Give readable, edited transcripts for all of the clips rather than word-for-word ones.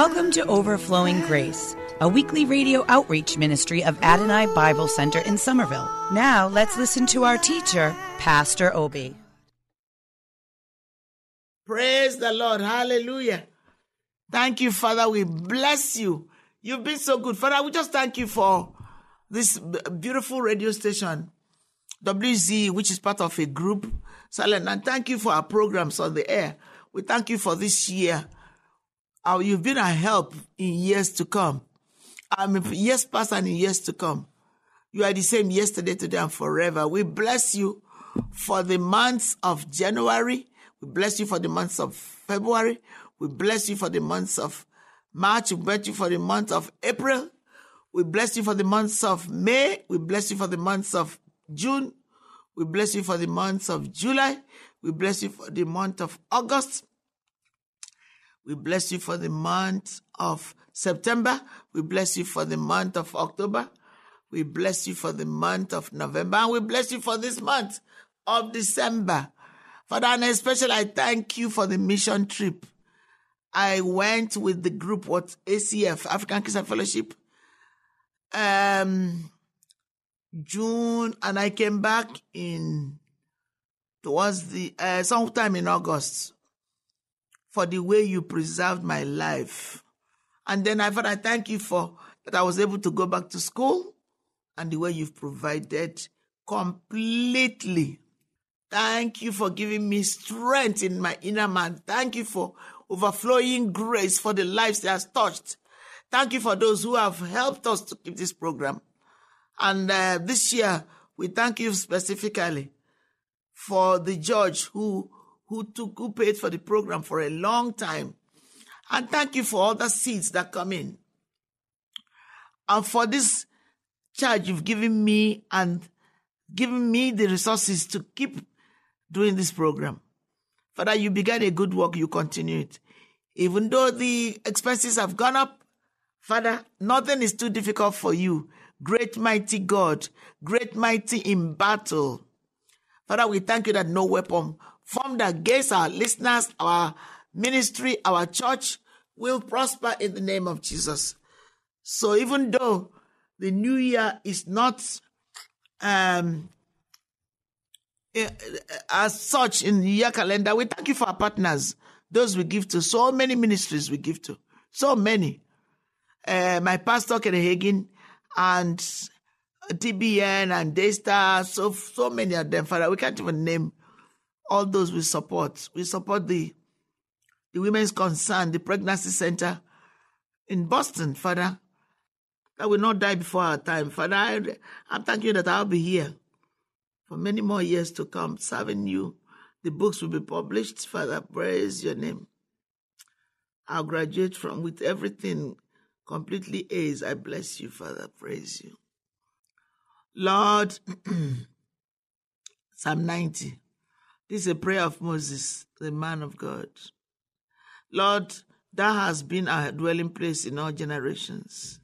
Welcome to Overflowing Grace, a weekly radio outreach ministry of Adonai Bible Center in Somerville. Now let's listen to our teacher, Pastor Obi. Praise the Lord. Hallelujah. Thank you, Father. We bless you. You've been so good. Father, we just thank you for this beautiful radio station, WZ, which is part of a group, Salem. And thank you for our programs on the air. We thank you for this year. You've been a help in years to come. Years past and in years to come. You are the same yesterday, today, and forever. We bless you for the months of January. We bless you for the months of February. We bless you for the months of March. We bless you for the month of April. We bless you for the months of May. We bless you for the months of June. We bless you for the months of July. We bless you for the month of August. We bless you for the month of September. We bless you for the month of October. We bless you for the month of November. And we bless you for this month of December. Father, and especially I thank you for the mission trip. I went with the group, ACF, African Christian Fellowship, June, and I came back sometime in August, for the way you preserved my life. And then I thank you for that I was able to go back to school and the way you've provided completely. Thank you for giving me strength in my inner man. Thank you for overflowing grace for the lives that has touched. Thank you for those who have helped us to keep this program. And this year, we thank you specifically for the judge who paid for the program for a long time. And thank you for all the seeds that come in. And for this charge you've given me and given me the resources to keep doing this program. Father, you began a good work, you continue it. Even though the expenses have gone up, Father, nothing is too difficult for you. Great mighty God, great mighty in battle. Father, we thank you that no weapon formed against our listeners, our ministry, our church will prosper in the name of Jesus. So even though the new year is not as such in the year calendar, we thank you for our partners, those we give to, so many ministries we give to, so many. My pastor, Ken Hagin, and TBN and Daystar, so many of them, Father. We can't even name all those we support. We support the Women's Concern, the Pregnancy Center in Boston, Father. That will not die before our time. Father, I'm thanking you that I'll be here for many more years to come, serving you. The books will be published, Father. Praise your name. I'll graduate with everything completely A's. I bless you, Father. Praise you. Lord, Psalm 90. This is a prayer of Moses, the man of God. Lord, thou hast been our dwelling place in all generations.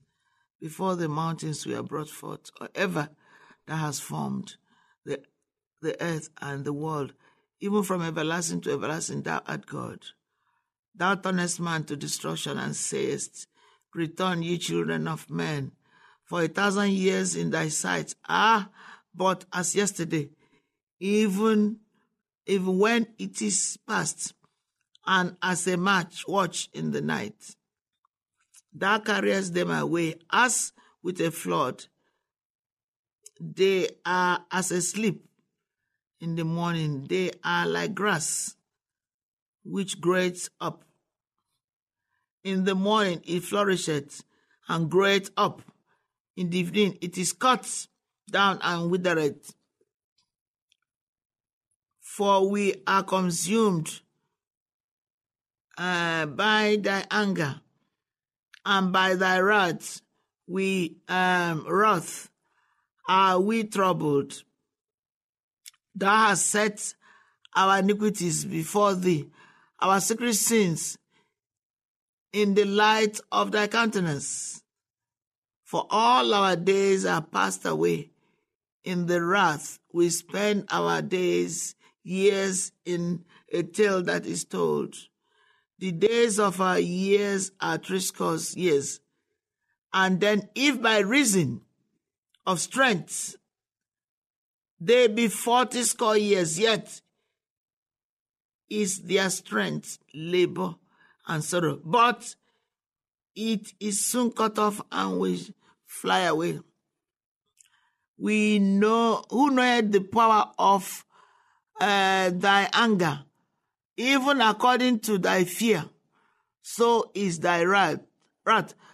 Before the mountains were brought forth, or ever thou hast formed the earth and the world, even from everlasting to everlasting, thou art God. Thou turnest man to destruction and sayest, return, ye children of men. For 1,000 years in thy sight are but as yesterday, even when it is past, and as a watch in the night. Thou carriest them away as with a flood. They are as asleep in the morning. They are like grass, which groweth up. In the morning it flourisheth and groweth up. In the evening it is cut down and withereth. For we are consumed by thy anger, and by thy wrath are we troubled. Thou hast set our iniquities before thee, our secret sins in the light of thy countenance. For all our days are passed away in the wrath. We spend our years in a tale that is told. The days of our years are threescore years. And then if by reason of strength they be 40 score years, yet is their strength labor and sorrow. But it is soon cut off and we fly away. We know who knoweth the power of thy anger, even according to thy fear, so is thy wrath.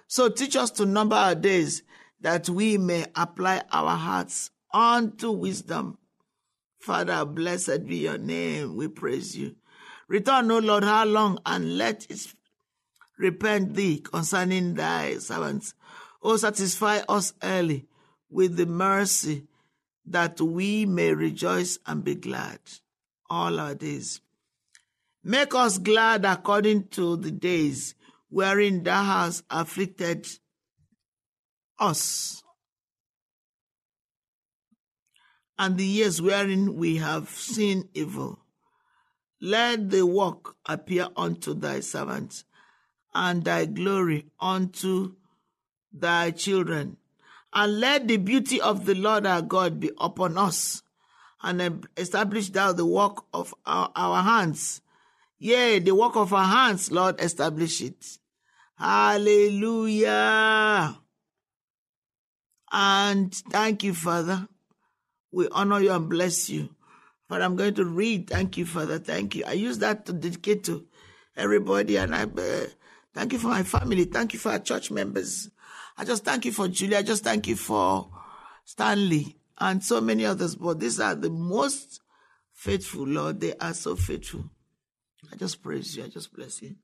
So teach us to number our days, that we may apply our hearts unto wisdom. Father, blessed be your name. We praise you. Return, O Lord, how long, and let it repent thee concerning thy servants. O satisfy us early with the mercy, that we may rejoice and be glad all our days. Make us glad according to the days wherein thou hast afflicted us, and the years wherein we have seen evil. Let the work appear unto thy servants, and thy glory unto thy children. And let the beauty of the Lord our God be upon us, and establish thou the work of our hands. Yea, the work of our hands, Lord, establish it. Hallelujah. And thank you, Father. We honor you and bless you. But I'm going to read, thank you, Father, thank you. I use that to dedicate to everybody. And I thank you for my family. Thank you for our church members. I just thank you for Julia. I just thank you for Stanley and so many others. But these are the most faithful, Lord. They are so faithful. I just praise you. I just bless you.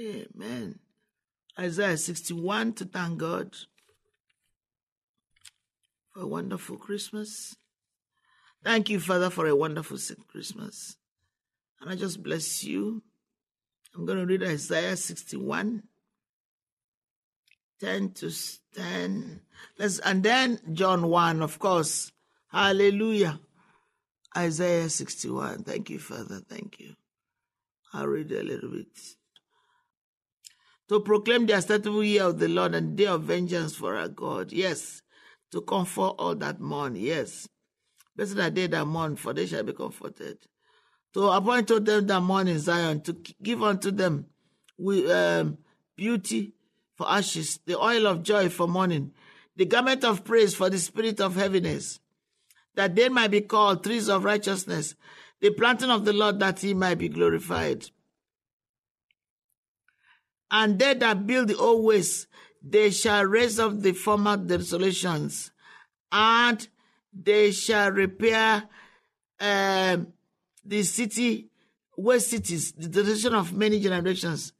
Amen. Isaiah 61, to thank God for a wonderful Christmas. Thank you, Father, for a wonderful Christmas. And I just bless you. I'm going to read Isaiah 61, 10 to 10. And then John 1, of course. Hallelujah. Isaiah 61. Thank you, Father. Thank you. I'll read a little bit. To proclaim the acceptable year of the Lord and day of vengeance for our God. Yes. To comfort all that mourn. Yes. Blessed are they that mourn, for they shall be comforted. To appoint to them that mourn in Zion, to give unto them beauty for ashes, the oil of joy for mourning, the garment of praise for the spirit of heaviness, that they might be called trees of righteousness, the planting of the Lord, that he might be glorified. And they that build the old ways, they shall raise up the former desolations, and they shall repair the city, waste cities, the desolation of many generations.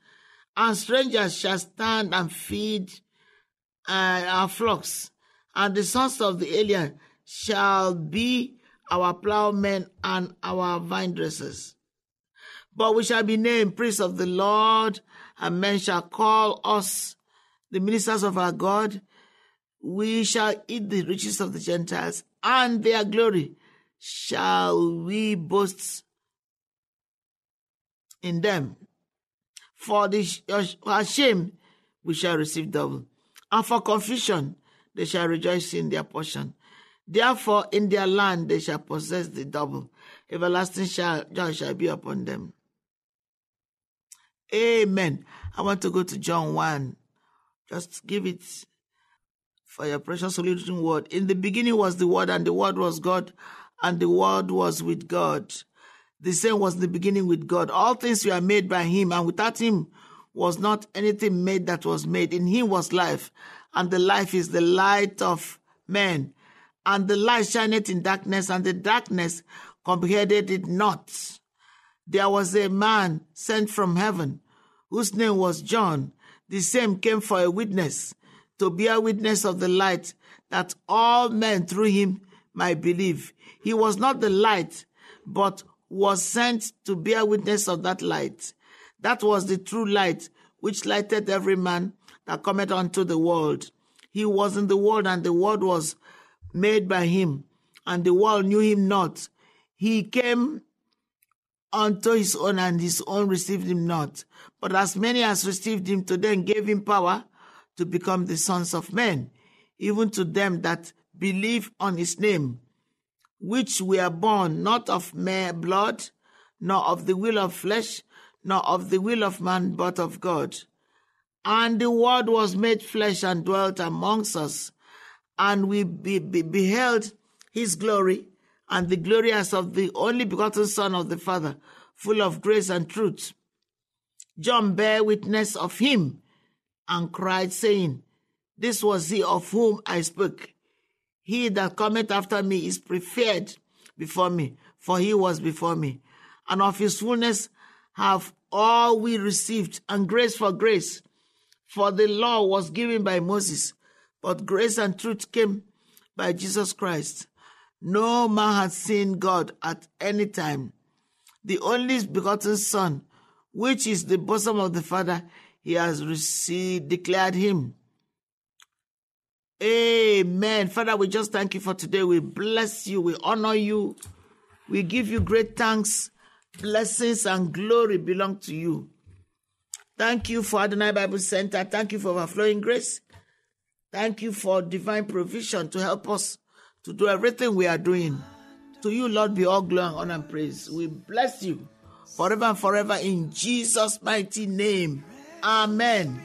And strangers shall stand and feed our flocks, and the sons of the alien shall be our plowmen and our vine dressers. But we shall be named priests of the Lord, and men shall call us the ministers of our God. We shall eat the riches of the Gentiles, and their glory shall we boast in them. For our shame, we shall receive double. And for confusion, they shall rejoice in their portion. Therefore, in their land, they shall possess the double. Everlasting joy shall be upon them. Amen. I want to go to John 1. Just give it for your precious solution word. In the beginning was the Word, and the Word was God, and the Word was with God. The same was the beginning with God. All things were made by him, and without him was not anything made that was made. In him was life, and the life is the light of men. And the light shineth in darkness, and the darkness comprehended it not. There was a man sent from heaven, whose name was John. The same came for a witness, to bear witness of the light, that all men through him might believe. He was not the light, but was sent to bear witness of that light. That was the true light, which lighteth every man that cometh unto the world. He was in the world, and the world was made by him, and the world knew him not. He came unto his own, and his own received him not. But as many as received him, to them gave him power to become the sons of men, even to them that believe on his name, which were born not of mere blood, nor of the will of flesh, nor of the will of man, but of God. And the Word was made flesh and dwelt amongst us, and we beheld his glory, and the glory as of the only begotten Son of the Father, full of grace and truth. John bare witness of him, and cried, saying, This was he of whom I spoke. He that cometh after me is preferred before me, for he was before me. And of his fullness have all we received, and grace for grace. For the law was given by Moses, but grace and truth came by Jesus Christ. No man had seen God at any time. The only begotten Son, which is the bosom of the Father, he has declared him. Amen. Father, we just thank you for today. We bless you. We honor you. We give you great thanks. Blessings and glory belong to you. Thank you for Adonai Bible Center. Thank you for overflowing grace. Thank you for divine provision to help us to do everything we are doing. To you, Lord, be all glory and honor and praise. We bless you forever and forever in Jesus' mighty name. Amen.